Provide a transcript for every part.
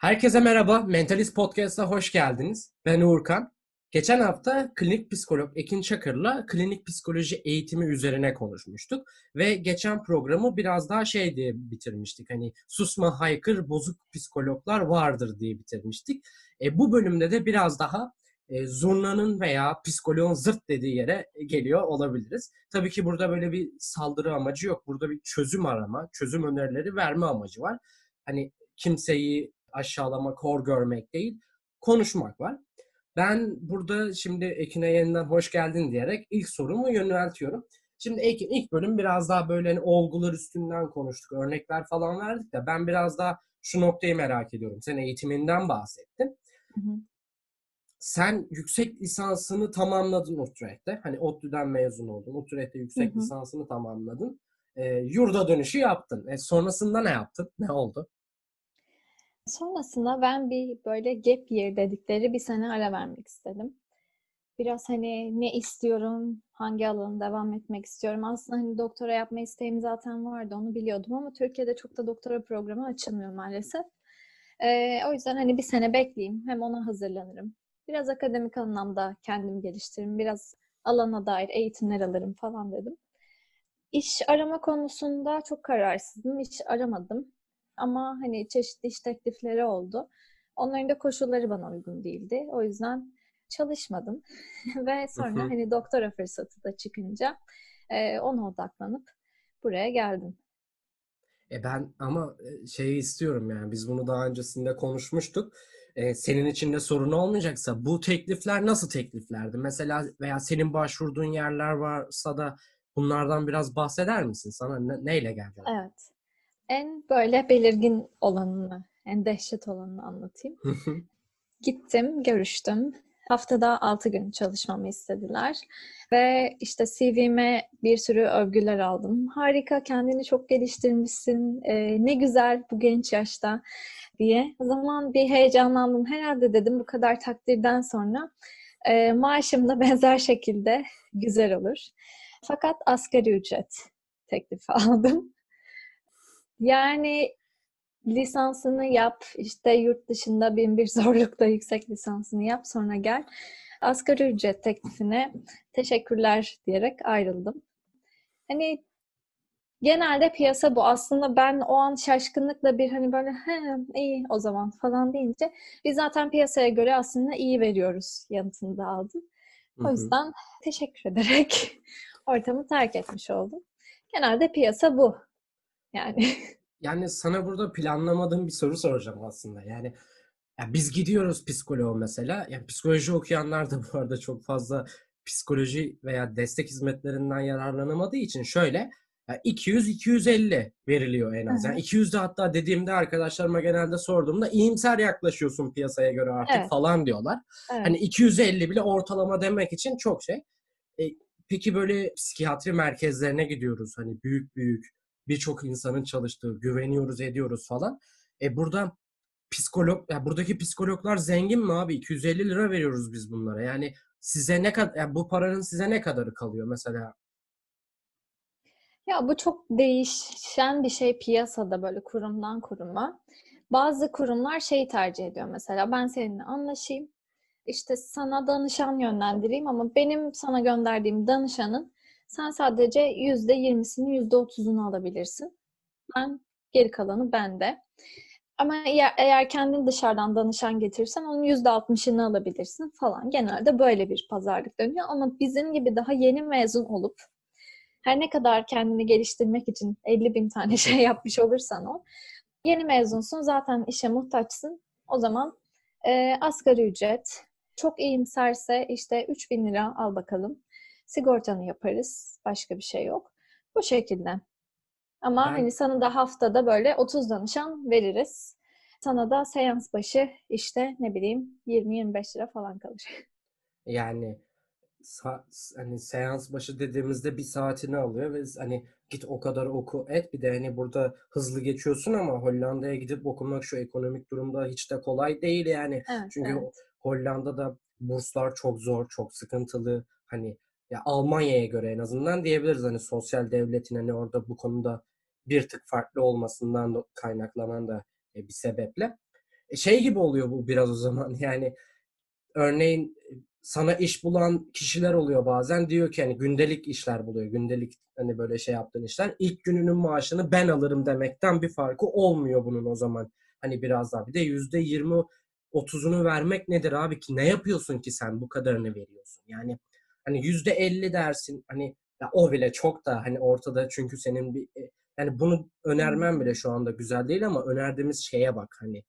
Herkese merhaba, Mentalist Podcast'a hoş geldiniz. Ben Uğurkan. Geçen hafta klinik psikolog Ekin Çakır'la klinik psikoloji eğitimi üzerine konuşmuştuk. Ve geçen programı biraz daha diye bitirmiştik. Hani susma, haykır, bozuk psikologlar vardır diye bitirmiştik. Bu bölümde de biraz daha zurnanın veya psikoloğun zırt dediği yere geliyor olabiliriz. Tabii ki burada böyle bir saldırı amacı yok. Burada bir çözüm arama, çözüm önerileri verme amacı var. Hani kimseyi aşağılama, hor görmek değil, konuşmak var. Ben burada şimdi Ekin'e yeniden hoş geldin diyerek ilk sorumu yöneltiyorum. Şimdi Ekin, ilk bölüm biraz daha böyle hani olgular üstünden konuştuk, örnekler falan verdik de ben biraz daha şu noktayı merak ediyorum. Sen eğitiminden bahsettin. Hı hı. Sen yüksek lisansını tamamladın Utrecht'te. Hani ODTÜ'den mezun oldun. Utrecht'te yüksek lisansını tamamladın. Yurda dönüşü yaptın. Sonrasında ne yaptın? Ne oldu? Sonrasında ben bir böyle gap year dedikleri bir sene ara vermek istedim. Biraz hani ne istiyorum, hangi alana devam etmek istiyorum. Aslında hani doktora yapma isteğim zaten vardı, onu biliyordum ama Türkiye'de çok da doktora programı açılmıyor maalesef. O yüzden hani bir sene bekleyeyim, hem ona hazırlanırım. Biraz akademik anlamda kendimi geliştiririm, biraz alana dair eğitimler alırım falan dedim. İş arama konusunda çok kararsızdım, hiç aramadım. Ama hani çeşitli iş teklifleri oldu. Onların da koşulları bana uygun değildi. O yüzden çalışmadım. Ve sonra hani doktora fırsatı da çıkınca ona odaklanıp buraya geldim. Ben ama şeyi istiyorum yani biz bunu daha öncesinde konuşmuştuk. Senin için de sorun olmayacaksa bu teklifler nasıl tekliflerdi? Mesela veya senin başvurduğun yerler varsa da bunlardan biraz bahseder misin? Sana neyle geldi? Evet. En böyle belirgin olanını, en dehşet olanını anlatayım. Gittim, görüştüm. Haftada 6 gün çalışmamı istediler. Ve işte CV'me bir sürü övgüler aldım. Harika, kendini çok geliştirmişsin. Ne güzel bu genç yaşta diye. O zaman bir heyecanlandım. Herhalde dedim bu kadar takdirden sonra maaşım da benzer şekilde güzel olur. Fakat asgari ücret teklifi aldım. Yani lisansını yap, işte yurt dışında bin bir zorlukta yüksek lisansını yap, sonra gel. Asgari ücret teklifine teşekkürler diyerek ayrıldım. Hani genelde piyasa bu. Aslında ben o an şaşkınlıkla bir hani böyle iyi o zaman falan deyince biz zaten piyasaya göre aslında iyi veriyoruz yanıtını da aldım. O yüzden teşekkür ederek ortamı terk etmiş oldum. Genelde piyasa bu. Yani sana burada planlamadığım bir soru soracağım aslında. Yani ya biz gidiyoruz psikoloğa mesela. Yani psikoloji okuyanlar da bu arada çok fazla psikoloji veya destek hizmetlerinden yararlanamadığı için şöyle 200-250 veriliyor en az. Yani 200'de hatta dediğimde arkadaşlarıma genelde sorduğumda iyimser yaklaşıyorsun piyasaya göre artık falan diyorlar. Evet. Hani 250 bile ortalama demek için çok şey. Peki böyle psikiyatri merkezlerine gidiyoruz. Hani büyük birçok insanın çalıştığı, güveniyoruz, ediyoruz falan. Burada psikolog, ya buradaki psikologlar zengin mi abi? 250 lira veriyoruz biz bunlara. Yani size ne kadar, yani bu paranın size ne kadarı kalıyor mesela? Ya bu çok değişen bir şey piyasada böyle kurumdan kuruma. Bazı kurumlar şeyi tercih ediyor mesela. Ben seninle anlaşayım, işte sana danışan yönlendireyim ama benim sana gönderdiğim danışanın sen sadece %20'sini, %30'unu alabilirsin. Ben geri kalanı bende. Ama eğer kendin dışarıdan danışan getirirsen onun %60'ını alabilirsin falan. Genelde böyle bir pazarlık dönüyor. Ama bizim gibi daha yeni mezun olup her ne kadar kendini geliştirmek için 50.000 tane şey yapmış olursan o. Yeni mezunsun, zaten işe muhtaçsın. O zaman asgari ücret. Çok iyimserse işte 3.000 lira al bakalım. Sigortanı yaparız. Başka bir şey yok. Bu şekilde. Ama hani sana da haftada böyle 30 danışan veririz. Sana da seans başı işte ne bileyim 20-25 lira falan kalır. Yani hani seans başı dediğimizde bir saatini alıyor ve hani git o kadar oku et. Bir de hani burada hızlı geçiyorsun ama Hollanda'ya gidip okumak şu ekonomik durumda hiç de kolay değil yani. Evet, çünkü Hollanda'da burslar çok zor, çok sıkıntılı. Hani ya Almanya'ya göre en azından diyebiliriz. Hani sosyal devletin hani orada bu konuda bir tık farklı olmasından kaynaklanan da bir sebeple. şey gibi oluyor bu biraz o zaman. Yani örneğin sana iş bulan kişiler oluyor bazen. Diyor ki hani gündelik işler buluyor. Gündelik hani böyle şey yaptığın işler. İlk gününün maaşını ben alırım demekten bir farkı olmuyor bunun o zaman. Hani biraz daha bir de %20-30'unu vermek nedir abi ki? Ne yapıyorsun ki sen bu kadarını veriyorsun? Yani hani %50 dersin hani ya o bile çok da hani ortada çünkü senin bir yani bunu önermem bile şu anda güzel değil ama önerdiğimiz şeye bak hani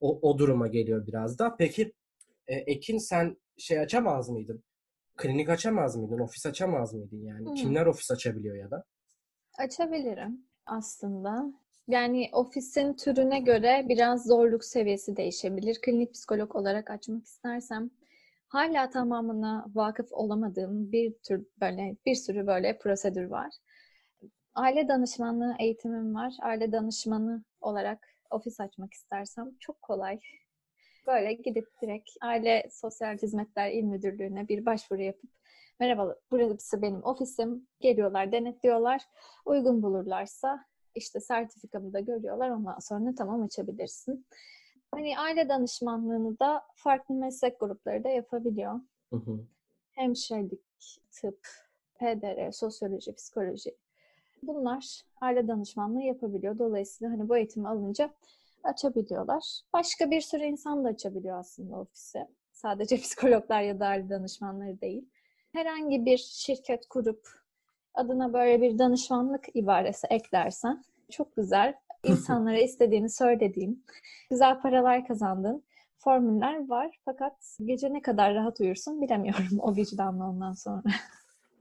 o duruma geliyor biraz da. Peki Ekin sen şey açamaz mıydın? Klinik açamaz mıydın? Ofis açamaz mıydın yani? Kimler ofis açabiliyor ya da? Açabilirim aslında. Yani ofisin türüne göre biraz zorluk seviyesi değişebilir. Klinik psikolog olarak açmak istersem hala tamamına vakıf olamadığım bir sürü böyle prosedür var. Aile danışmanlığı eğitimim var. Aile danışmanı olarak ofis açmak istersem çok kolay. Böyle gidip direkt Aile Sosyal Hizmetler İl Müdürlüğü'ne bir başvuru yapıp merhaba burası benim ofisim. Geliyorlar, denetliyorlar. Uygun bulurlarsa işte sertifikamı da görüyorlar. Ondan sonra tamam açabilirsin. Hani aile danışmanlığını da farklı meslek grupları da yapabiliyor. Hı hı. Hemşirelik, tıp, PDR, sosyoloji, psikoloji. Bunlar aile danışmanlığı yapabiliyor. Dolayısıyla hani bu eğitimi alınca açabiliyorlar. Başka bir sürü insan da açabiliyor aslında ofisi. Sadece psikologlar ya da aile danışmanları değil. Herhangi bir şirket kurup adına böyle bir danışmanlık ibaresi eklersen çok güzel. İnsanlara istediğini söylediğin, güzel paralar kazandığın formüller var. Fakat gece ne kadar rahat uyursun bilemiyorum o vicdanla ondan sonra.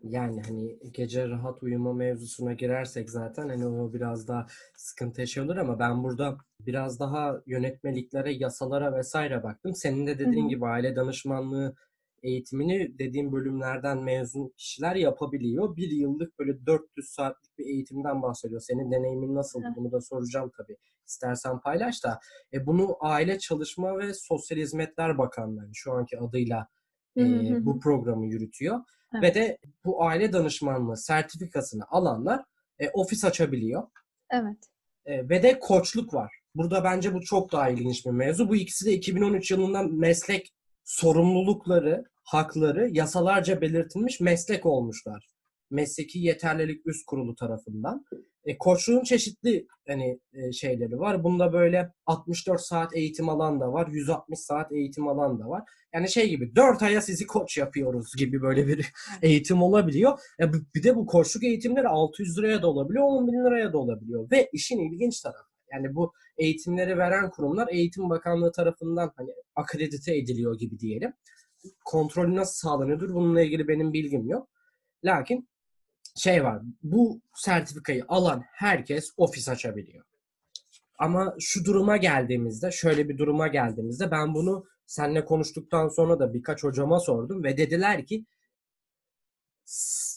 Yani hani gece rahat uyuma mevzusuna girersek zaten hani o biraz daha sıkıntı yaşıyorlar ama ben burada biraz daha yönetmeliklere, yasalara vesaire baktım. Senin de dediğin gibi aile danışmanlığı eğitimini dediğim bölümlerden mezun kişiler yapabiliyor. Bir yıllık böyle 400 saatlik bir eğitimden bahsediyor. Senin deneyimin nasıldı? Bunu da soracağım tabii. İstersen paylaş da. Bunu Aile Çalışma ve Sosyal Hizmetler Bakanlığı şu anki adıyla bu programı yürütüyor. Evet. Ve de bu aile danışmanlığı sertifikasını alanlar ofis açabiliyor. Evet. Ve de koçluk var. Burada bence bu çok daha ilginç bir mevzu. Bu ikisi de 2013 yılından meslek sorumlulukları, hakları yasalarca belirtilmiş meslek olmuşlar. Mesleki Yeterlilik Üst Kurulu tarafından. Koçluğun çeşitli hani şeyleri var. Bunda böyle 64 saat eğitim alan da var. 160 saat eğitim alan da var. Yani şey gibi 4 aya sizi koç yapıyoruz gibi böyle bir eğitim olabiliyor. Bir de bu koçluk eğitimleri 600 liraya da olabiliyor, 10 bin liraya da olabiliyor. Ve işin ilginç tarafı. Yani bu eğitimleri veren kurumlar Eğitim Bakanlığı tarafından hani akredite ediliyor gibi diyelim. Kontrolü nasıl sağlanıyordur? Bununla ilgili benim bilgim yok. Lakin şey var, bu sertifikayı alan herkes ofis açabiliyor. Ama şu duruma geldiğimizde, şöyle bir duruma geldiğimizde ben bunu seninle konuştuktan sonra da birkaç hocama sordum ve dediler ki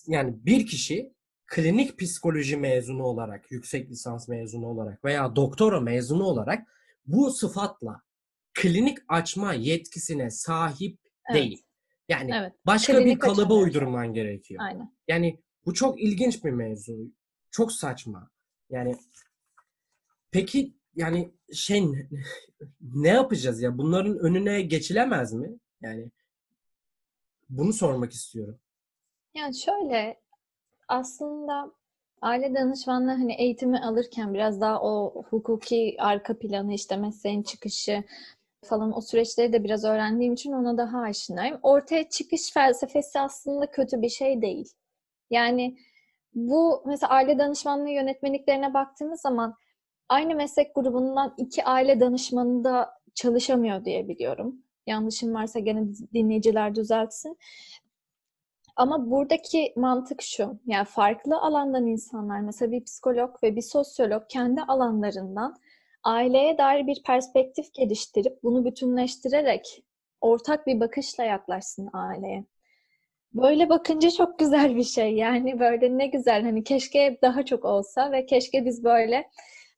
yani bir kişi klinik psikoloji mezunu olarak, yüksek lisans mezunu olarak veya doktora mezunu olarak bu sıfatla klinik açma yetkisine sahip değil. Yani başka klinik bir kalıba uydurman gerekiyor. Aynen. Yani bu çok ilginç bir mevzu. Çok saçma. Yani peki yani şey ne yapacağız ya? Bunların önüne geçilemez mi? Yani bunu sormak istiyorum. Yani şöyle aslında aile danışmanlığı hani eğitimi alırken biraz daha o hukuki arka planı işte mesleğin çıkışı falan o süreçleri de biraz öğrendiğim için ona daha aşinayım. Ortaya çıkış felsefesi aslında kötü bir şey değil. Yani bu mesela aile danışmanlığı yönetmeliklerine baktığımız zaman aynı meslek grubundan 2 aile danışmanı da çalışamıyor diye biliyorum. Yanlışım varsa gene dinleyiciler düzeltsin. Ama buradaki mantık şu, yani farklı alandan insanlar, mesela bir psikolog ve bir sosyolog kendi alanlarından aileye dair bir perspektif geliştirip bunu bütünleştirerek ortak bir bakışla yaklaşsın aileye. Böyle bakınca çok güzel bir şey yani böyle ne güzel hani keşke daha çok olsa ve keşke biz böyle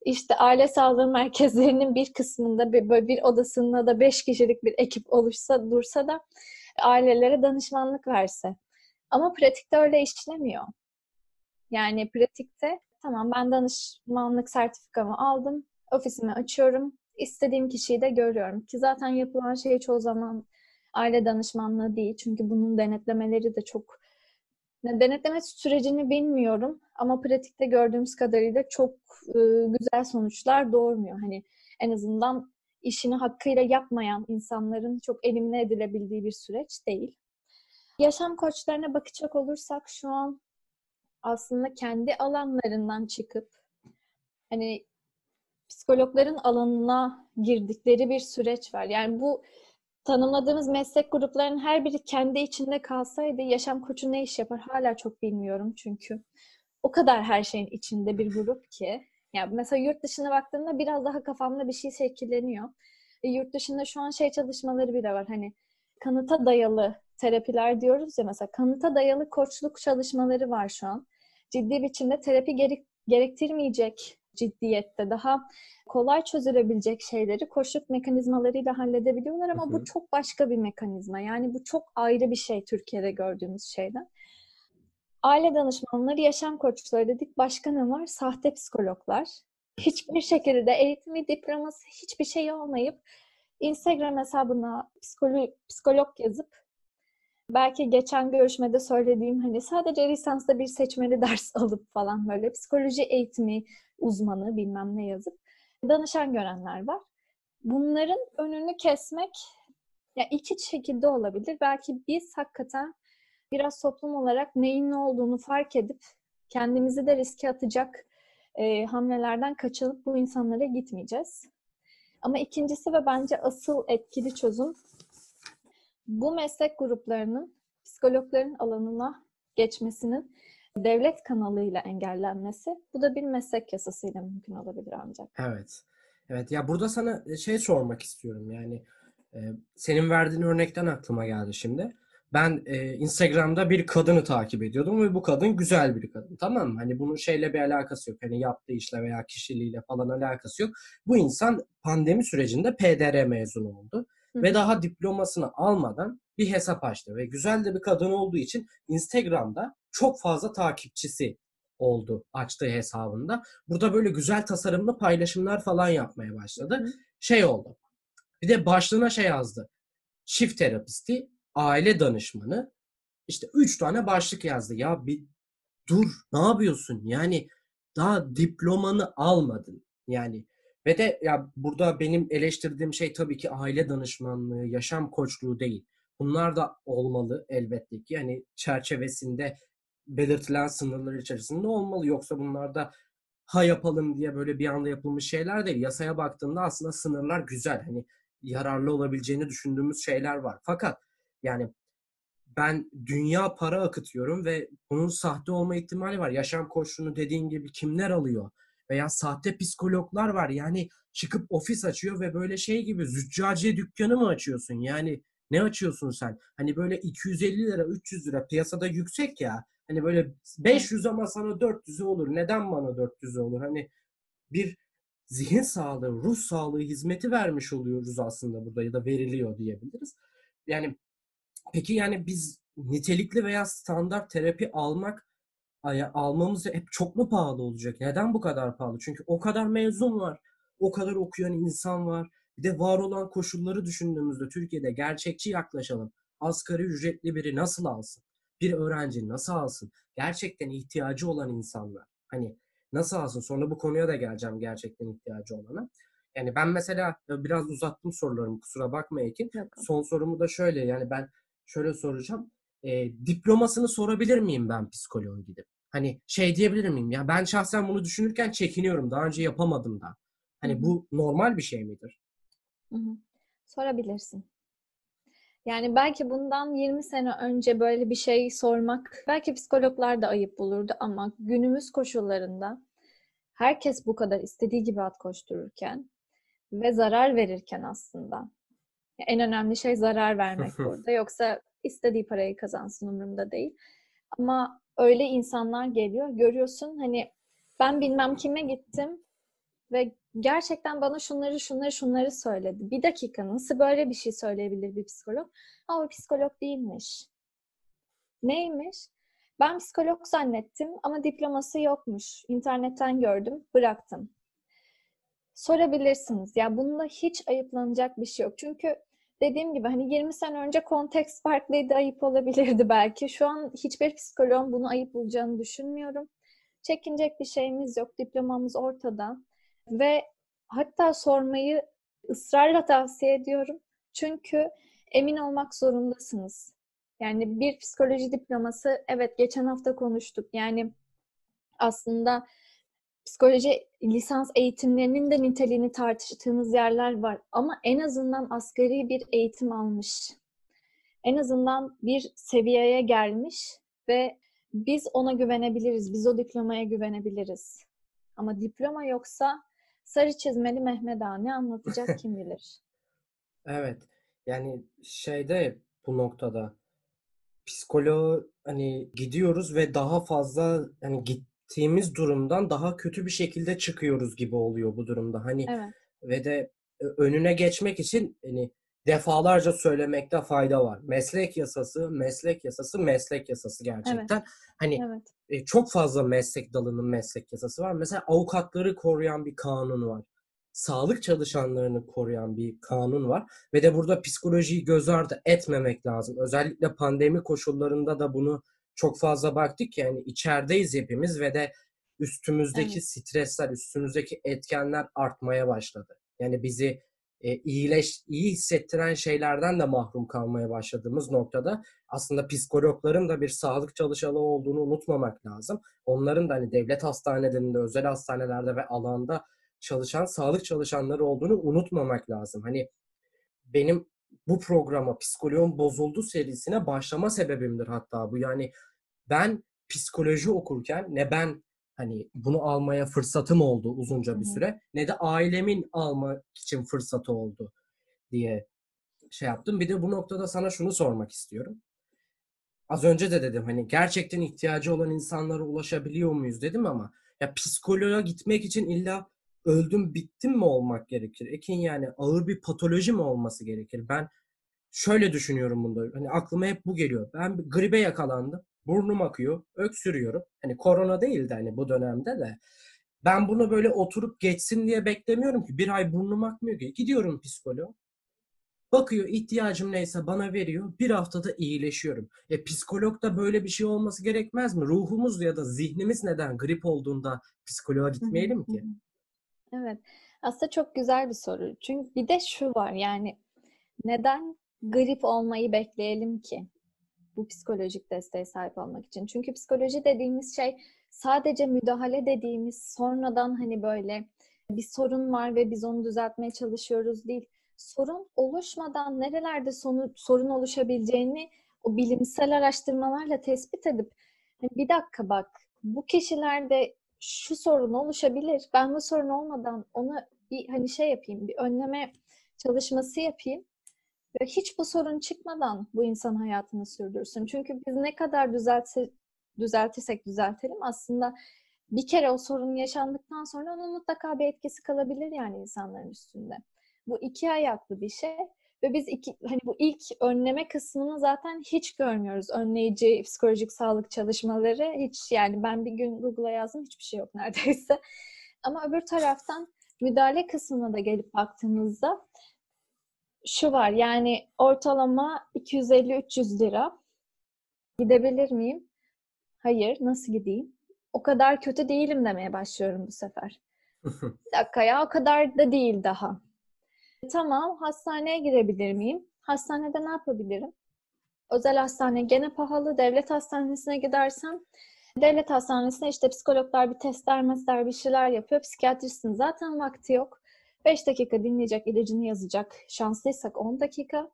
işte aile sağlığı merkezlerinin bir kısmında böyle bir odasında da 5 kişilik bir ekip oluşsa dursa da ailelere danışmanlık verse. Ama pratikte öyle işlemiyor. Yani pratikte tamam ben danışmanlık sertifikamı aldım, ofisimi açıyorum, istediğim kişiyi de görüyorum. Ki zaten yapılan şey çoğu zaman aile danışmanlığı değil. Çünkü bunun denetlemeleri de çok... Denetleme sürecini bilmiyorum ama pratikte gördüğümüz kadarıyla çok güzel sonuçlar doğurmuyor. Hani en azından işini hakkıyla yapmayan insanların çok elimine edilebildiği bir süreç değil. Yaşam koçlarına bakacak olursak şu an aslında kendi alanlarından çıkıp hani psikologların alanına girdikleri bir süreç var. Yani bu tanımladığımız meslek gruplarının her biri kendi içinde kalsaydı yaşam koçu ne iş yapar hala çok bilmiyorum çünkü o kadar her şeyin içinde bir grup ki. Yani mesela yurt dışına baktığımda biraz daha kafamda bir şey şekilleniyor. Yurt dışında şu an şey çalışmaları bile var, hani kanıta dayalı terapiler diyoruz ya, mesela kanıta dayalı koçluk çalışmaları var şu an. Ciddi biçimde terapi gerektirmeyecek ciddiyette daha kolay çözülebilecek şeyleri koçluk mekanizmalarıyla halledebiliyorlar ama bu çok başka bir mekanizma. Yani bu çok ayrı bir şey Türkiye'de gördüğümüz şeyden. Aile danışmanları, yaşam koçları dedik. Başka ne var? Sahte psikologlar. Hiçbir şekilde eğitimi, diploması, hiçbir şey olmayıp Instagram hesabına psikolog yazıp belki geçen görüşmede söylediğim hani sadece lisansta bir seçmeli ders alıp falan böyle psikoloji eğitimi uzmanı bilmem ne yazıp danışan görenler var. Bunların önünü kesmek ya iki şekilde olabilir. Belki biz hakikaten biraz toplum olarak neyin ne olduğunu fark edip kendimizi de riske atacak hamlelerden kaçınıp bu insanlara gitmeyeceğiz. Ama ikincisi ve bence asıl etkili çözüm bu meslek gruplarının psikologların alanına geçmesinin devlet kanalıyla engellenmesi. Bu da bir meslek yasasıyla mümkün olabilir ancak. Evet. Evet ya burada sana şey sormak istiyorum. Yani senin verdiğin örnekten aklıma geldi şimdi. Ben Instagram'da bir kadını takip ediyordum ve bu kadın güzel bir kadın. Tamam mı? Hani bunun şeyle bir alakası yok. Hani yaptığı işle veya kişiliğiyle falan alakası yok. Bu insan pandemi sürecinde PDR mezunu oldu. Ve daha diplomasını almadan bir hesap açtı. Ve güzel de bir kadın olduğu için Instagram'da çok fazla takipçisi oldu açtığı hesabında. Burada böyle güzel tasarımlı paylaşımlar falan yapmaya başladı. Şey oldu. Bir de başlığına şey yazdı. Çift terapisti, aile danışmanı. İşte 3 tane başlık yazdı. Ya bir dur, ne yapıyorsun? Yani daha diplomanı almadın. Yani ve de ya burada benim eleştirdiğim şey tabii ki aile danışmanlığı, yaşam koçluğu değil. Bunlar da olmalı elbette ki. Yani çerçevesinde belirtilen sınırlar içerisinde olmalı. Yoksa bunlar da ha yapalım diye böyle bir anda yapılmış şeyler değil. Yasaya baktığında aslında sınırlar güzel. Hani yararlı olabileceğini düşündüğümüz şeyler var. Fakat yani ben dünya para akıtıyorum ve bunun sahte olma ihtimali var. Yaşam koçluğunu dediğin gibi kimler alıyor? Veya sahte psikologlar var. Yani çıkıp ofis açıyor ve böyle şey gibi züccaciye dükkanı mı açıyorsun? Yani ne açıyorsun sen? Hani böyle 250 lira, 300 lira piyasada yüksek ya. Hani böyle 500 ama sana 400'ü olur. Neden bana 400'ü olur? Hani bir zihin sağlığı, ruh sağlığı hizmeti vermiş oluyoruz aslında burada ya da veriliyor diyebiliriz. Yani peki yani biz nitelikli veya standart terapi almamız hep çok mu pahalı olacak? Neden bu kadar pahalı? Çünkü o kadar mezun var, o kadar okuyan insan var. Bir de var olan koşulları düşündüğümüzde Türkiye'de gerçekçi yaklaşalım. Asgari ücretli biri nasıl alsın? Bir öğrenci nasıl alsın? Gerçekten ihtiyacı olan insanlar. Hani nasıl alsın? Sonra bu konuya da geleceğim gerçekten ihtiyacı olana. Yani ben mesela biraz uzattım sorularımı, kusura bakma Ekin. Son sorumu da şöyle, yani ben şöyle soracağım. Diplomasını sorabilir miyim ben psikoloğa gidip? Hani şey diyebilir miyim? Ya ben şahsen bunu düşünürken çekiniyorum. Daha önce yapamadım da. Hani bu normal bir şey midir? Sorabilirsin. Yani belki bundan 20 sene önce böyle bir şey sormak belki psikologlar da ayıp bulurdu ama günümüz koşullarında herkes bu kadar istediği gibi at koştururken ve zarar verirken aslında. En önemli şey zarar vermek burada. Yoksa İstediği parayı kazansın umurumda değil. Ama öyle insanlar geliyor. Görüyorsun hani ben bilmem kime gittim ve gerçekten bana şunları söyledi. Bir dakika, nasıl böyle bir şey söyleyebilir bir psikolog? Ama o psikolog değilmiş. Neymiş? Ben psikolog zannettim ama diploması yokmuş. İnternetten gördüm, bıraktım. sorabilirsiniz. Ya bununla hiç ayıplanacak bir şey yok. Çünkü dediğim gibi hani 20 sene önce konteks farklıydı, ayıp olabilirdi belki. Şu an hiçbir psikoloğun bunu ayıp bulacağını düşünmüyorum. Çekinecek bir şeyimiz yok. Diplomamız ortada. Ve hatta sormayı ısrarla tavsiye ediyorum. Çünkü emin olmak zorundasınız. Yani bir psikoloji diploması, evet geçen hafta konuştuk. Yani aslında psikoloji lisans eğitimlerinin de niteliğini tartıştığımız yerler var. Ama en azından asgari bir eğitim almış. En azından bir seviyeye gelmiş ve biz ona güvenebiliriz. Biz o diplomaya güvenebiliriz. Ama diploma yoksa sarı çizmeli Mehmet Ağa ne anlatacak kim bilir. Evet. Yani bu noktada psikoloğa hani gidiyoruz ve daha fazla hani gittiğimiz durumdan daha kötü bir şekilde çıkıyoruz gibi oluyor bu durumda. Hani evet. Ve de önüne geçmek için hani defalarca söylemekte fayda var. Meslek yasası gerçekten. Evet. Hani evet. Çok fazla meslek dalının meslek yasası var. Mesela avukatları koruyan bir kanun var. Sağlık çalışanlarını koruyan bir kanun var. Ve de burada psikolojiyi göz ardı etmemek lazım. Özellikle pandemi koşullarında da bunu çok fazla baktık. Yani içerideyiz hepimiz ve de üstümüzdeki evet. Stresler, üstümüzdeki etkenler artmaya başladı. Yani bizi iyi hissettiren şeylerden de mahrum kalmaya başladığımız noktada aslında psikologların da bir sağlık çalışanı olduğunu unutmamak lazım. Onların da hani devlet hastanelerinde, özel hastanelerde ve alanda çalışan sağlık çalışanları olduğunu unutmamak lazım. Hani benim bu programa Psikoloğum Bozuldu serisine başlama sebebimdir hatta bu. Yani ben psikoloji okurken ne ben hani bunu almaya fırsatım oldu uzunca bir süre ne de ailemin almak için fırsatı oldu diye yaptım. Bir de bu noktada sana şunu sormak istiyorum. Az önce de dedim hani gerçekten ihtiyacı olan insanlara ulaşabiliyor muyuz dedim ama ya psikoloğa gitmek için illa öldüm bittim mi olmak gerekir? Ekin yani ağır bir patoloji mi olması gerekir? Ben şöyle düşünüyorum bunda. Hani aklıma hep bu geliyor. Ben gribe yakalandım. Burnum akıyor. Öksürüyorum. Hani korona değil de hani bu dönemde de. Ben bunu böyle oturup geçsin diye beklemiyorum ki. Bir ay burnum akmıyor ki. Gidiyorum psikoloğa. Bakıyor ihtiyacım neyse bana veriyor. Bir haftada iyileşiyorum. Psikologda böyle bir şey olması gerekmez mi? Ruhumuz ya da zihnimiz neden grip olduğunda psikoloğa gitmeyelim ki? Evet. Aslında çok güzel bir soru. Çünkü bir de şu var yani neden grip olmayı bekleyelim ki bu psikolojik desteğe sahip olmak için? Çünkü psikoloji dediğimiz şey sadece müdahale dediğimiz sonradan hani böyle bir sorun var ve biz onu düzeltmeye çalışıyoruz değil. Sorun oluşmadan nerelerde sorun oluşabileceğini o bilimsel araştırmalarla tespit edip bir dakika bak bu kişilerde şu sorun oluşabilir. Ben bu sorun olmadan ona bir hani yapayım, bir önleme çalışması yapayım. Ve hiç bu sorun çıkmadan bu insan hayatını sürdürsün. Çünkü biz ne kadar düzeltirsek düzeltelim aslında bir kere o sorun yaşandıktan sonra onun mutlaka bir etkisi kalabilir yani insanların üstünde. Bu iki ayaklı bir şey ve biz bu ilk önleme kısmını zaten hiç görmüyoruz. Önleyici psikolojik sağlık çalışmaları hiç yani ben bir gün Google'a yazdım hiçbir şey yok neredeyse. Ama öbür taraftan müdahale kısmına da gelip baktığımızda şu var yani ortalama 250-300 lira gidebilir miyim? Hayır nasıl gideyim? O kadar kötü değilim demeye başlıyorum bu sefer. Bir dakika ya o kadar da değil daha. Tamam, hastaneye girebilir miyim? Hastanede ne yapabilirim? Özel hastane gene pahalı. Devlet hastanesine gidersem, devlet hastanesine psikologlar bir testler bir şeyler yapıyor. Psikiyatristin zaten vakti yok. 5 dakika dinleyecek, ilacını yazacak. Şanslıysak 10 dakika.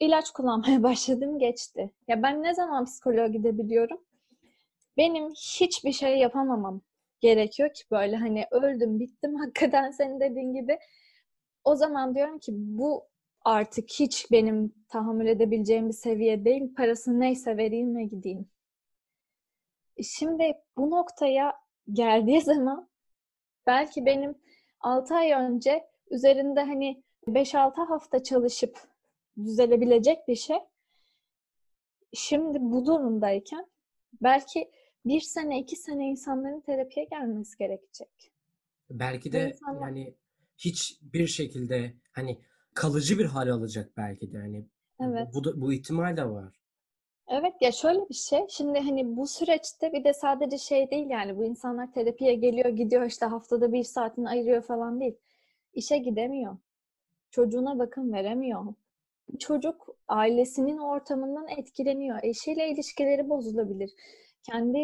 İlaç kullanmaya başladım, geçti. Ya ben ne zaman psikoloğa gidebiliyorum? Benim hiçbir şey yapamamam gerekiyor ki böyle öldüm, bittim hakikaten senin dediğin gibi. O zaman diyorum ki bu artık hiç benim tahammül edebileceğim bir seviye değil. Parası neyse vereyim ve gideyim. Şimdi bu noktaya geldiği zaman belki benim 6 ay önce üzerinde 5-6 hafta çalışıp düzelebilecek bir şey. Şimdi bu durumdayken belki 1 sene 2 sene insanların terapiye gelmesi gerekecek. Belki de hiçbir şekilde hani kalıcı bir hale alacak belki de. Yani evet. Bu ihtimal de var. Evet ya şöyle bir şey, şimdi hani bu süreçte bir de sadece şey değil yani bu insanlar terapiye geliyor gidiyor işte haftada bir saatini ayırıyor falan değil. İşe gidemiyor. Çocuğuna bakım veremiyor. Çocuk ailesinin ortamından etkileniyor. Eşiyle ilişkileri bozulabilir. Kendi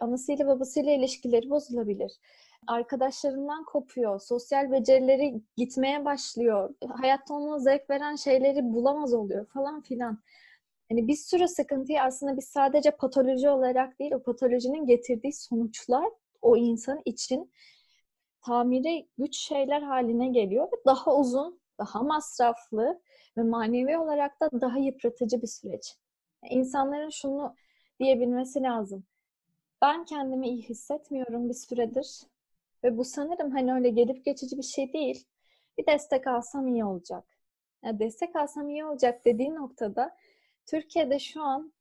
anasıyla babasıyla ilişkileri bozulabilir. Arkadaşlarından kopuyor. Sosyal becerileri gitmeye başlıyor. Hayatta ona zevk veren şeyleri bulamaz oluyor falan filan. Hani bir sürü sıkıntıyı aslında biz sadece patoloji olarak değil, o patolojinin getirdiği sonuçlar o insan için tamiri güç şeyler haline geliyor ve daha uzun, daha masraflı ve manevi olarak da daha yıpratıcı bir süreç. İnsanların şunu diyebilmesi lazım. Ben kendimi iyi hissetmiyorum bir süredir ve bu sanırım hani öyle gelip geçici bir şey değil. Bir destek alsam iyi olacak. Yani destek alsam iyi olacak dediği noktada Türkiye'de şu an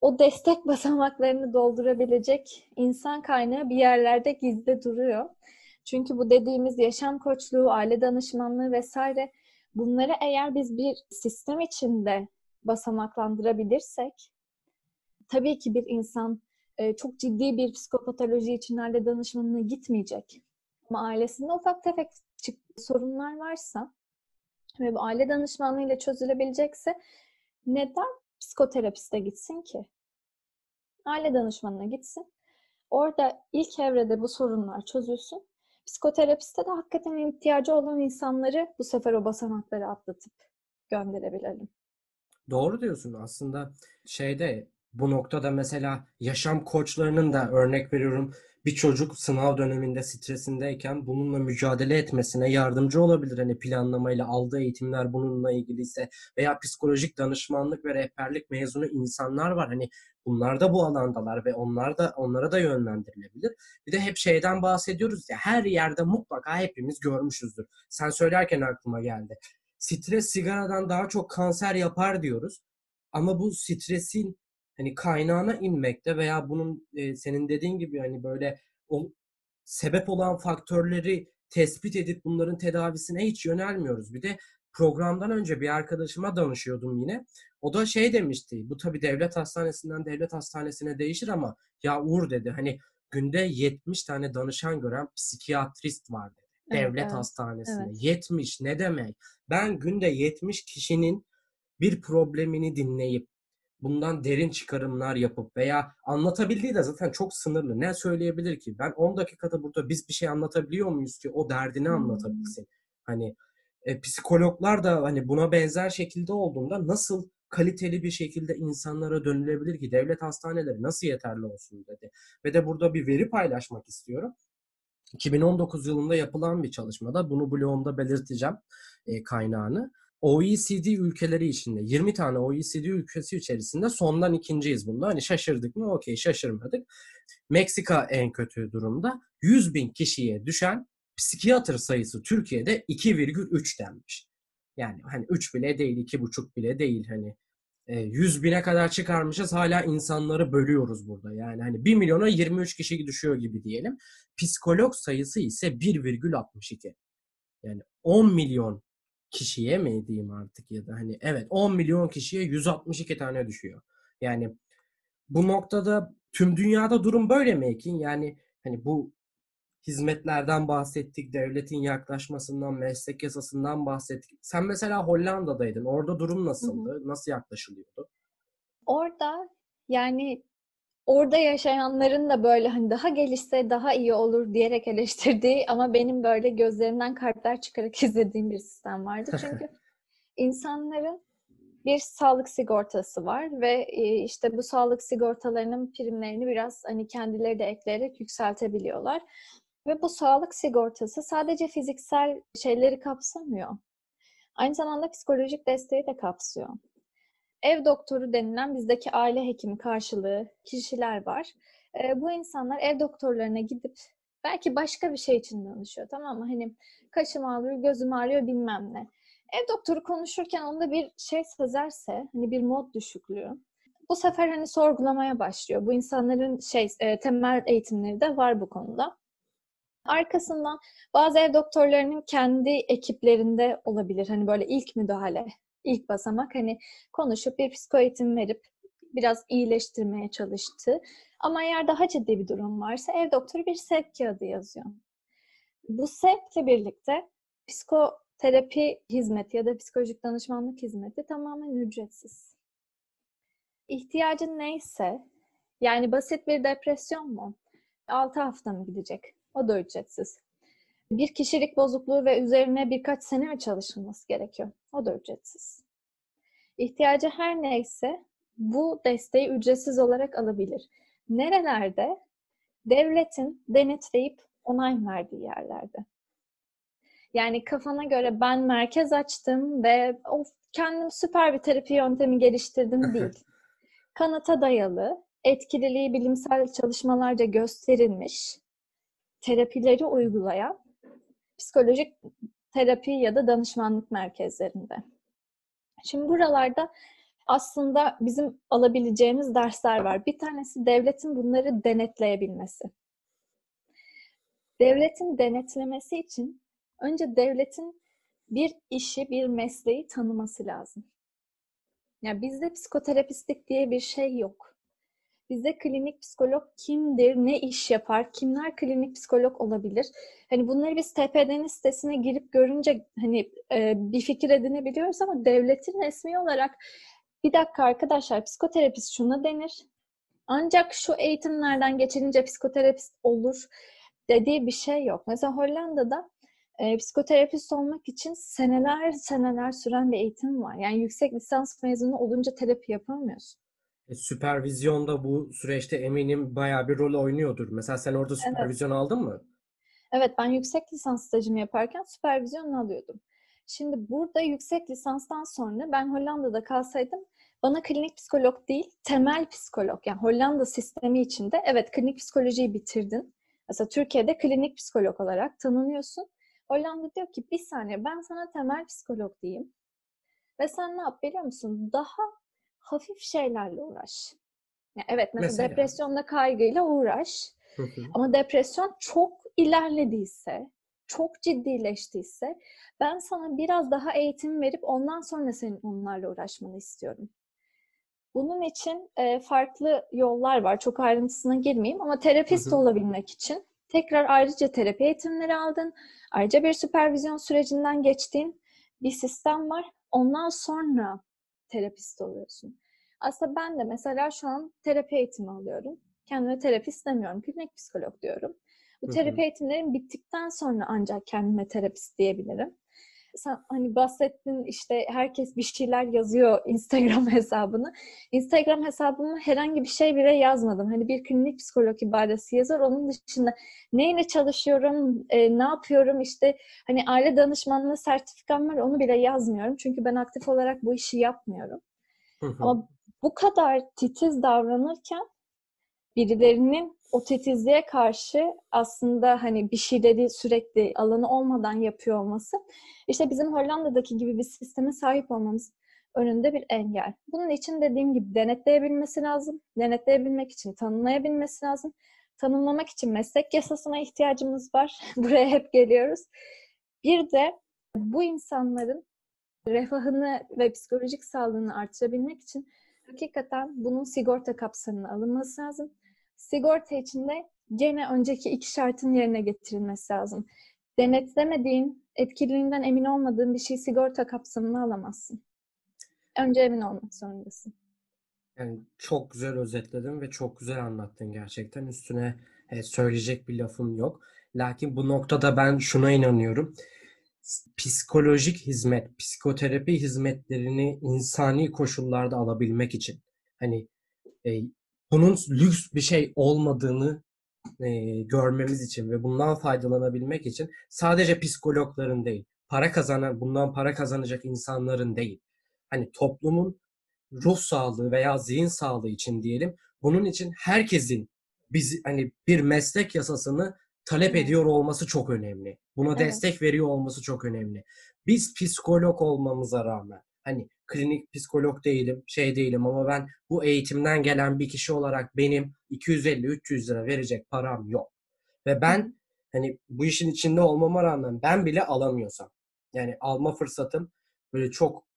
o destek basamaklarını doldurabilecek insan kaynağı bir yerlerde gizli duruyor. Çünkü bu dediğimiz yaşam koçluğu, aile danışmanlığı vesaire bunları eğer biz bir sistem içinde basamaklandırabilirsek tabii ki bir insan çok ciddi bir psikopatoloji için aile danışmanına gitmeyecek. Ama ailesinde ufak tefek sorunlar varsa ve bu aile danışmanlığıyla çözülebilecekse neden psikoterapiste gitsin ki? Aile danışmanına gitsin. Orada ilk evrede bu sorunlar çözülsün. Psikoterapiste de hakikaten ihtiyacı olan insanları bu sefer o basamakları atlatıp gönderebilelim. Doğru diyorsun aslında şeyde. Bu noktada mesela yaşam koçlarının da örnek veriyorum bir çocuk sınav döneminde stresindeyken bununla mücadele etmesine yardımcı olabilir. Hani planlamayla aldığı eğitimler bununla ilgiliyse veya psikolojik danışmanlık ve rehberlik mezunu insanlar var. Hani bunlar da bu alandalar ve onlara da yönlendirilebilir. Bir de hep şeyden bahsediyoruz ya her yerde mutlaka hepimiz görmüşüzdür. Sen söylerken aklıma geldi. Stres sigaradan daha çok kanser yapar diyoruz. Ama bu stresin hani kaynağına inmekte veya bunun senin dediğin gibi hani böyle sebep olan faktörleri tespit edip bunların tedavisine hiç yönelmiyoruz. Bir de programdan önce bir arkadaşıma danışıyordum yine. O da şey demişti, bu tabii devlet hastanesinden devlet hastanesine değişir ama ya Uğur dedi hani günde 70 tane danışan gören psikiyatrist var dedi. Evet, devlet hastanesine. Evet. 70 ne demek? Ben günde 70 kişinin bir problemini dinleyip bundan derin çıkarımlar yapıp veya anlatabildiği de zaten çok sınırlı. Ne söyleyebilir ki? Ben 10 dakikada burada biz bir şey anlatabiliyor muyuz ki o derdini anlatabilsin? Hani psikologlar da hani buna benzer şekilde olduğunda nasıl kaliteli bir şekilde insanlara dönülebilir ki? Devlet hastaneleri nasıl yeterli olsun dedi. Ve de burada bir veri paylaşmak istiyorum. 2019 yılında yapılan bir çalışmada bunu blogumda belirteceğim kaynağını. OECD ülkeleri içinde 20 tane OECD ülkesi içerisinde sondan ikinciyiz bunda. Hani şaşırdık mı? Okey şaşırmadık. Meksika en kötü durumda. 100 bin kişiye düşen psikiyatr sayısı Türkiye'de 2,3 denmiş. Yani hani 3 bile değil, 2,5 bile değil. Hani 100 bine kadar çıkarmışız hala insanları bölüyoruz burada. Yani hani 1 milyona 23 kişi düşüyor gibi diyelim. Psikolog sayısı ise 1,62. Yani 10 milyon kişiye mi diyeyim artık ya da hani evet 10 milyon kişiye 162 tane düşüyor. Yani bu noktada tüm dünyada durum böyle mi Ekin? Yani hani bu hizmetlerden bahsettik, devletin yaklaşmasından, meslek yasasından bahsettik. Sen mesela Hollanda'daydın. Orada durum nasıldı? Hı hı. Nasıl yaklaşılıyordu? Orada yani orada yaşayanların da böyle hani daha gelişse daha iyi olur diyerek eleştirdiği ama benim böyle gözlerimden kalpler çıkarak izlediğim bir sistem vardı. Çünkü insanların bir sağlık sigortası var ve işte bu sağlık sigortalarının primlerini biraz hani kendileri de ekleyerek yükseltebiliyorlar. Ve bu sağlık sigortası sadece fiziksel şeyleri kapsamıyor. Aynı zamanda psikolojik desteği de kapsıyor. Ev doktoru denilen bizdeki aile hekimi karşılığı kişiler var. Bu insanlar ev doktorlarına gidip belki başka bir şey için danışıyor, tamam mı? Hani kaşım ağrıyor, gözüm ağrıyor bilmem ne. Ev doktoru konuşurken onda bir şey sezerse, hani bir mod düşüklüğü. Bu sefer hani sorgulamaya başlıyor. Bu insanların temel eğitimleri de var bu konuda. Arkasından bazı ev doktorlarının kendi ekiplerinde olabilir. Hani böyle ilk müdahale, ilk basamak hani konuşup bir psikoeğitim verip biraz iyileştirmeye çalıştı. Ama eğer daha ciddi bir durum varsa ev doktoru bir sevk kağıdı yazıyor. Bu sevkle birlikte psikoterapi hizmeti ya da psikolojik danışmanlık hizmeti tamamen ücretsiz. İhtiyacın neyse, yani basit bir depresyon mu? 6 hafta mı gidecek? O da ücretsiz. Bir kişilik bozukluğu ve üzerine birkaç sene mi çalışılması gerekiyor? O da ücretsiz. İhtiyacı her neyse bu desteği ücretsiz olarak alabilir. Nerelerde? Devletin denetleyip onay verdiği yerlerde. Yani kafana göre ben merkez açtım ve of kendim süper bir terapi yöntemi geliştirdim değil. Kanıta dayalı, etkililiği bilimsel çalışmalarca gösterilmiş terapileri uygulayan psikolojik terapi ya da danışmanlık merkezlerinde. Şimdi buralarda aslında bizim alabileceğimiz dersler var. Bir tanesi devletin bunları denetleyebilmesi. Devletin denetlemesi için önce devletin bir işi, bir mesleği tanıması lazım. Yani bizde psikoterapistlik diye bir şey yok. Bizde klinik psikolog kimdir, ne iş yapar, kimler klinik psikolog olabilir? Hani bunları biz TPD'nin sitesine girip görünce hani bir fikir edinebiliyoruz ama devletin resmi olarak bir dakika arkadaşlar psikoterapist şuna denir. Ancak şu eğitimlerden geçilince psikoterapist olur dediği bir şey yok. Mesela Hollanda'da psikoterapist olmak için seneler süren bir eğitim var. Yani yüksek lisans mezunu olunca terapi yapamıyorsun. Süpervizyon da bu süreçte eminim bayağı bir rol oynuyordur. Mesela sen orada süpervizyon aldın mı? Evet, ben yüksek lisans stajımı yaparken süpervizyonunu alıyordum. Şimdi burada yüksek lisanstan sonra ben Hollanda'da kalsaydım bana klinik psikolog değil, temel psikolog. Yani Hollanda sistemi içinde evet klinik psikolojiyi bitirdin. Mesela Türkiye'de klinik psikolog olarak tanınıyorsun. Hollanda diyor ki bir saniye ben sana temel psikolog diyeyim. Ve sen ne yap biliyor musun? Daha hafif şeylerle uğraş. Yani evet mesela depresyonla kaygıyla uğraş. Ama depresyon çok ilerlediyse, çok ciddileştiyse ben sana biraz daha eğitim verip ondan sonra senin onlarla uğraşmanı istiyorum. Bunun için farklı yollar var. Çok ayrıntısına girmeyeyim ama terapist olabilmek için tekrar ayrıca terapi eğitimleri aldın. Ayrıca bir süpervizyon sürecinden geçtiğin bir sistem var. Ondan sonra terapist oluyorsun. Aslında ben de mesela şu an terapi eğitimi alıyorum. Kendime terapist demiyorum. Klinik psikolog diyorum. Bu terapi eğitimlerim bittikten sonra ancak kendime terapist diyebilirim. Sen hani bahsettin işte herkes bir şeyler yazıyor Instagram hesabını. Instagram hesabıma herhangi bir şey bile yazmadım. Hani bir klinik psikolog ibadesi yazar. Onun dışında neyle çalışıyorum, ne yapıyorum işte hani aile danışmanlığı sertifikam var onu bile yazmıyorum. Çünkü ben aktif olarak bu işi yapmıyorum. Ama bu kadar titiz davranırken birilerinin o titizliğe karşı aslında hani bir şeyleri sürekli alanı olmadan yapıyor olması işte bizim Hollanda'daki gibi bir sisteme sahip olmamız önünde bir engel. Bunun için dediğim gibi denetleyebilmesi lazım. Denetleyebilmek için tanımlayabilmesi lazım. Tanımlamak için meslek yasasına ihtiyacımız var. Buraya hep geliyoruz. Bir de bu insanların refahını ve psikolojik sağlığını artırabilmek için hakikaten bunun sigorta kapsamına alınması lazım. Sigorta içinde gene önceki 2 şartın yerine getirilmesi lazım. Denetlemediğin, etkiliğinden emin olmadığın bir şeyi sigorta kapsamına alamazsın. Önce emin olmak zorundasın. Yani çok güzel özetledin ve çok güzel anlattın gerçekten. Üstüne söyleyecek bir lafım yok. Lakin bu noktada ben şuna inanıyorum. Psikolojik hizmet, psikoterapi hizmetlerini insani koşullarda alabilmek için hani bunun lüks bir şey olmadığını görmemiz için ve bundan faydalanabilmek için sadece psikologların değil, bundan para kazanacak insanların değil. Hani toplumun ruh sağlığı veya zihin sağlığı için diyelim. Bunun için herkesin bir meslek yasasını talep ediyor olması çok önemli. Buna destek veriyor olması çok önemli. Biz psikolog olmamıza rağmen hani klinik psikolog değilim, ama ben bu eğitimden gelen bir kişi olarak benim 250-300 lira verecek param yok. Ve ben hani bu işin içinde olmama rağmen ben bile alamıyorsam, yani alma fırsatım böyle çok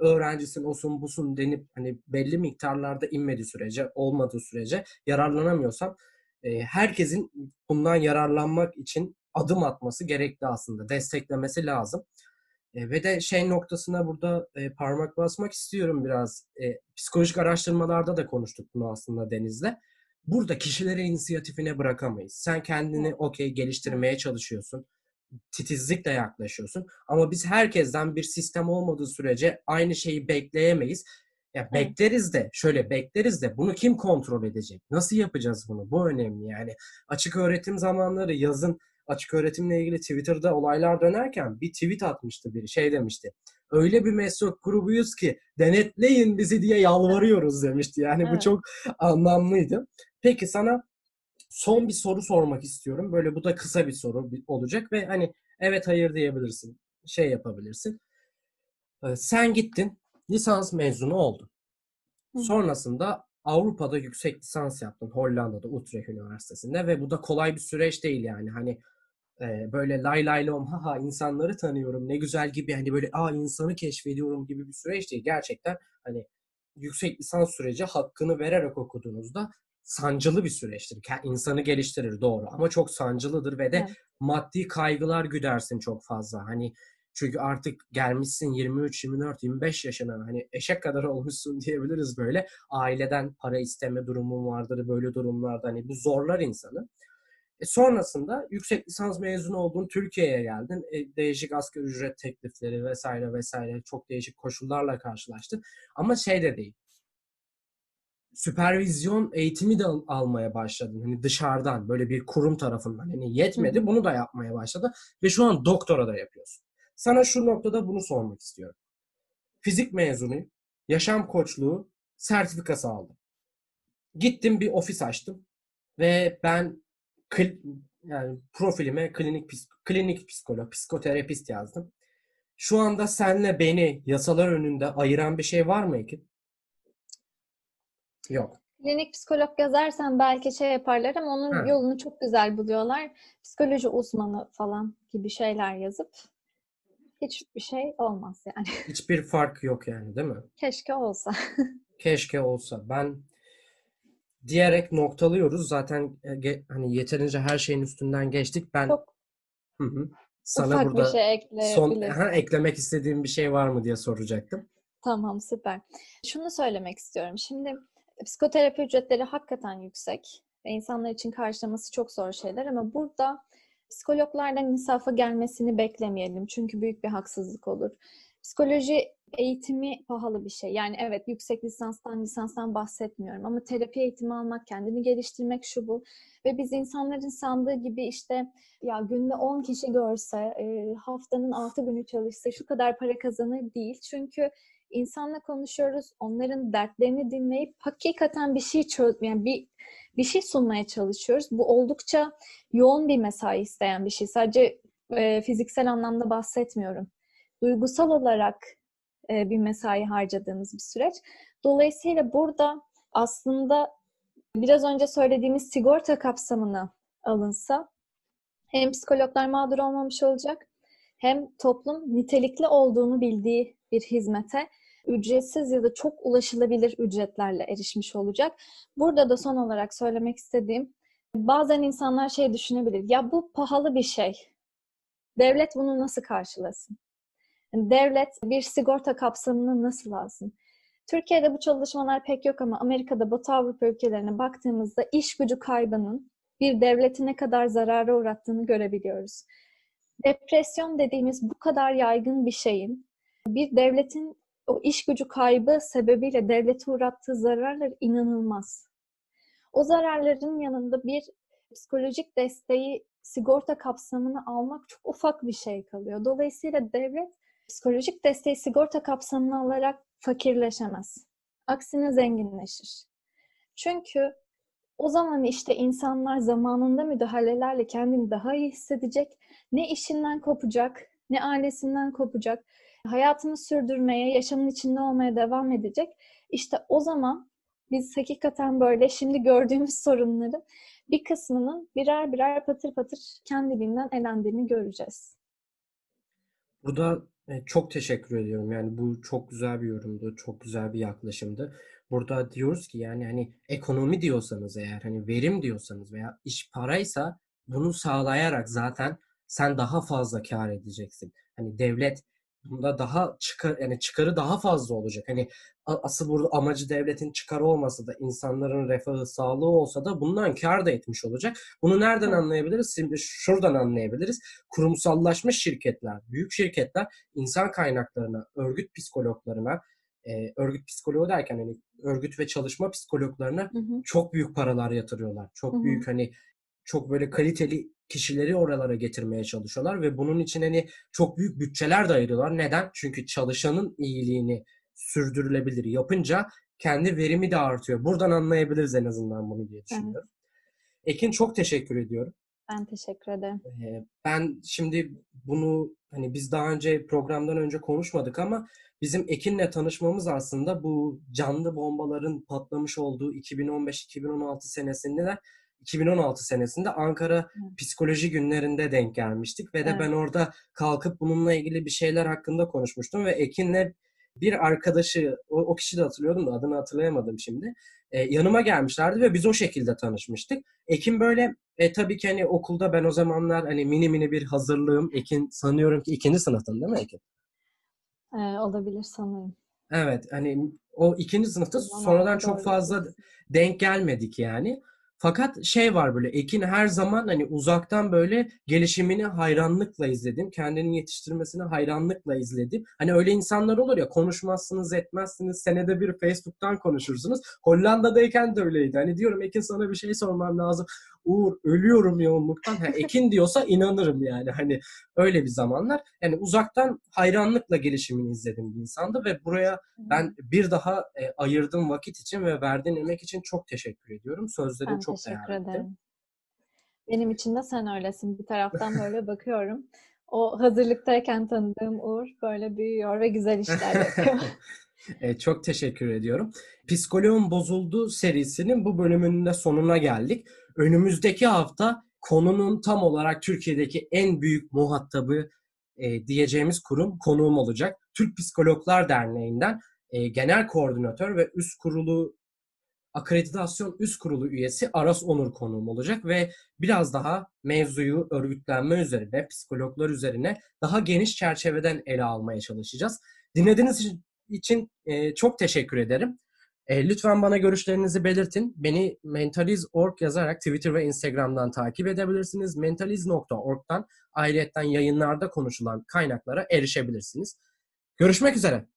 öğrencisin osun busun denip hani belli miktarlarda olmadığı sürece yararlanamıyorsam herkesin bundan yararlanmak için adım atması gerekli aslında. Desteklemesi lazım. Ve de şey noktasına burada parmak basmak istiyorum biraz. Psikolojik araştırmalarda da konuştuk bunu aslında Deniz'le. Burada kişilere inisiyatifine bırakamayız. Sen kendini geliştirmeye çalışıyorsun. Titizlikle yaklaşıyorsun. Ama biz herkesten bir sistem olmadığı sürece aynı şeyi bekleyemeyiz. Ya bekleriz de bunu kim kontrol edecek? Nasıl yapacağız bunu? Bu önemli yani. Açık öğretim zamanları yazın açık öğretimle ilgili Twitter'da olaylar dönerken bir tweet atmıştı biri. Şey demişti. Öyle bir meslek grubuyuz ki denetleyin bizi diye yalvarıyoruz demişti. Yani bu çok anlamlıydı. Peki sana son bir soru sormak istiyorum. Böyle bu da kısa bir soru olacak ve hani evet hayır diyebilirsin. Şey yapabilirsin. Sen gittin. Lisans mezunu oldun. Sonrasında Avrupa'da yüksek lisans yaptın. Hollanda'da, Utrecht Üniversitesi'nde ve bu da kolay bir süreç değil yani. Hani böyle lay lay lom haha insanları tanıyorum ne güzel gibi hani böyle insanı keşfediyorum gibi bir süreç değil. Gerçekten hani yüksek lisans süreci hakkını vererek okuduğunuzda sancılı bir süreçtir. İnsanı geliştirir doğru ama çok sancılıdır ve de maddi kaygılar güdersin çok fazla. Hani çünkü artık gelmişsin 23, 24, 25 yaşına hani eşek kadar olmuşsun diyebiliriz böyle. Aileden para isteme durumun vardır böyle durumlarda hani bu zorlar insanı. Sonrasında yüksek lisans mezunu oldun, Türkiye'ye geldin. Değişik asgari ücret teklifleri vesaire çok değişik koşullarla karşılaştın. Ama şey de değil. Süpervizyon eğitimi de almaya başladın. Hani dışarıdan böyle bir kurum tarafından hani yetmedi bunu da yapmaya başladı ve şu an doktora da yapıyorsun. Sana şu noktada bunu sormak istiyorum. Fizik mezunuyum. Yaşam koçluğu sertifikası aldım. Gittim bir ofis açtım. Ve ben profilime klinik psikolog, psikoterapist yazdım. Şu anda senle beni yasalar önünde ayıran bir şey var mı Ekin? Yok. Klinik psikolog yazarsan belki şey yaparlar ama onun yolunu çok güzel buluyorlar. Psikoloji uzmanı falan gibi şeyler yazıp hiçbir şey olmaz yani. Hiçbir fark yok yani değil mi? Keşke olsa. Keşke olsa. Ben diyerek noktalıyoruz. Zaten hani yeterince her şeyin üstünden geçtik. Ben çok sana burada bir şey eklemek istediğim bir şey var mı diye soracaktım. Tamam süper. Şunu söylemek istiyorum. Şimdi psikoterapi ücretleri hakikaten yüksek. Ve insanlar için karşılaması çok zor şeyler ama burada psikologlardan insafa gelmesini beklemeyelim. Çünkü büyük bir haksızlık olur. Psikoloji eğitimi pahalı bir şey. Yani evet yüksek lisanstan bahsetmiyorum. Ama terapi eğitimi almak, kendini geliştirmek şu bu. Ve biz insanların sandığı gibi işte ya günde 10 kişi görse, haftanın 6 günü çalışsa şu kadar para kazanır değil. Çünkü insanla konuşuyoruz. Onların dertlerini dinleyip hakikaten bir şey bir şey sunmaya çalışıyoruz. Bu oldukça yoğun bir mesai isteyen bir şey. Sadece fiziksel anlamda bahsetmiyorum. Duygusal olarak bir mesai harcadığımız bir süreç. Dolayısıyla burada aslında biraz önce söylediğimiz sigorta kapsamına alınsa hem psikologlar mağdur olmamış olacak hem toplum nitelikli olduğunu bildiği bir hizmete ücretsiz ya da çok ulaşılabilir ücretlerle erişmiş olacak. Burada da son olarak söylemek istediğim, bazen insanlar şey düşünebilir, ya bu pahalı bir şey, devlet bunu nasıl karşılasın? Devlet bir sigorta kapsamını nasıl alsın? Türkiye'de bu çalışmalar pek yok ama Amerika'da, Batı Avrupa ülkelerine baktığımızda iş gücü kaybının bir devleti ne kadar zarara uğrattığını görebiliyoruz. Depresyon dediğimiz bu kadar yaygın bir şeyin, bir devletin o iş gücü kaybı sebebiyle devlete uğrattığı zararlar inanılmaz. O zararların yanında bir psikolojik desteği sigorta kapsamını almak çok ufak bir şey kalıyor. Dolayısıyla devlet psikolojik desteği sigorta kapsamına alarak fakirleşemez. Aksine zenginleşir. Çünkü o zaman işte insanlar zamanında müdahalelerle kendini daha iyi hissedecek, ne işinden kopacak, ne ailesinden kopacak, hayatını sürdürmeye, yaşamın içinde olmaya devam edecek. İşte o zaman biz hakikaten böyle şimdi gördüğümüz sorunları bir kısmının birer birer patır patır kendiliğinden elendiğini göreceğiz. Burada çok teşekkür ediyorum. Yani bu çok güzel bir yorumdu, çok güzel bir yaklaşımdı. Burada diyoruz ki yani hani ekonomi diyorsanız eğer, hani verim diyorsanız veya iş paraysa bunu sağlayarak zaten sen daha fazla kâr edeceksin. Hani devlet bunda daha çıkarı daha fazla olacak. Hani asıl burada amacı devletin çıkarı olmasa da insanların refahı, sağlığı olsa da bundan kâr da etmiş olacak. Bunu nereden anlayabiliriz? Şimdi şuradan anlayabiliriz. Kurumsallaşmış şirketler, büyük şirketler insan kaynaklarına, örgüt psikologlarına, örgüt psikoloğu derken hani örgüt ve çalışma psikologlarına çok büyük paralar yatırıyorlar. Çok büyük hani çok böyle kaliteli kişileri oralara getirmeye çalışıyorlar ve bunun için hani çok büyük bütçeler de ayırıyorlar. Neden? Çünkü çalışanın iyiliğini sürdürülebilir yapınca kendi verimi de artıyor. Buradan anlayabiliriz en azından bunu diye düşünüyorum. Evet. Ekin, çok teşekkür ediyorum. Ben teşekkür ederim. Ben şimdi bunu hani biz daha önce programdan önce konuşmadık ama bizim Ekin'le tanışmamız aslında bu canlı bombaların patlamış olduğu 2015-2016 senesinde de 2016 senesinde Ankara Psikoloji Günlerinde denk gelmiştik ve de ben orada kalkıp bununla ilgili bir şeyler hakkında konuşmuştum ve Ekin'le bir arkadaşı, o kişi de hatırlıyordum da adını hatırlayamadım şimdi, yanıma gelmişlerdi ve biz o şekilde tanışmıştık. Ekin böyle tabii ki hani okulda ben o zamanlar hani mini bir hazırlığım. Ekin sanıyorum ki 2. sınıftın değil mi Ekin? Olabilir sanırım. Evet, hani o 2. sınıfta sonradan çok fazla denk gelmedik yani. Fakat şey var böyle, Ekin her zaman hani uzaktan böyle gelişimini hayranlıkla izledim. Kendini yetiştirmesini hayranlıkla izledim. Hani öyle insanlar olur ya, konuşmazsınız etmezsiniz, senede bir Facebook'tan konuşursunuz. Hollanda'dayken de öyleydi. Hani diyorum Ekin sana bir şey sormam lazım. Uğur ölüyorum yoğunluktan. Ekin diyorsa inanırım yani. Hani öyle bir zamanlar. Yani uzaktan hayranlıkla gelişimini izledim bir insandı ve buraya ben bir daha ayırdığım vakit için ve verdiğin emek için çok teşekkür ediyorum. Sözlerin çok teşekkür ederim. Benim için de sen öylesin. Bir taraftan böyle bakıyorum. O hazırlıktayken tanıdığım Uğur böyle büyüyor ve güzel işler yapıyor. Çok teşekkür ediyorum. Psikoloğum Bozuldu serisinin bu bölümünün de sonuna geldik. Önümüzdeki hafta konunun tam olarak Türkiye'deki en büyük muhatabı diyeceğimiz kurum konuğum olacak. Türk Psikologlar Derneği'nden genel koordinatör ve üst kurulu akreditasyon üst kurulu üyesi Aras Onur konuğum olacak ve biraz daha mevzuyu örgütlenme üzerine, psikologlar üzerine daha geniş çerçeveden ele almaya çalışacağız. Dinlediğiniz için çok teşekkür ederim. Lütfen bana görüşlerinizi belirtin. Beni mentaliz.org yazarak Twitter ve Instagram'dan takip edebilirsiniz. mentaliz.org'dan ayrıyetten yayınlarda konuşulan kaynaklara erişebilirsiniz. Görüşmek üzere.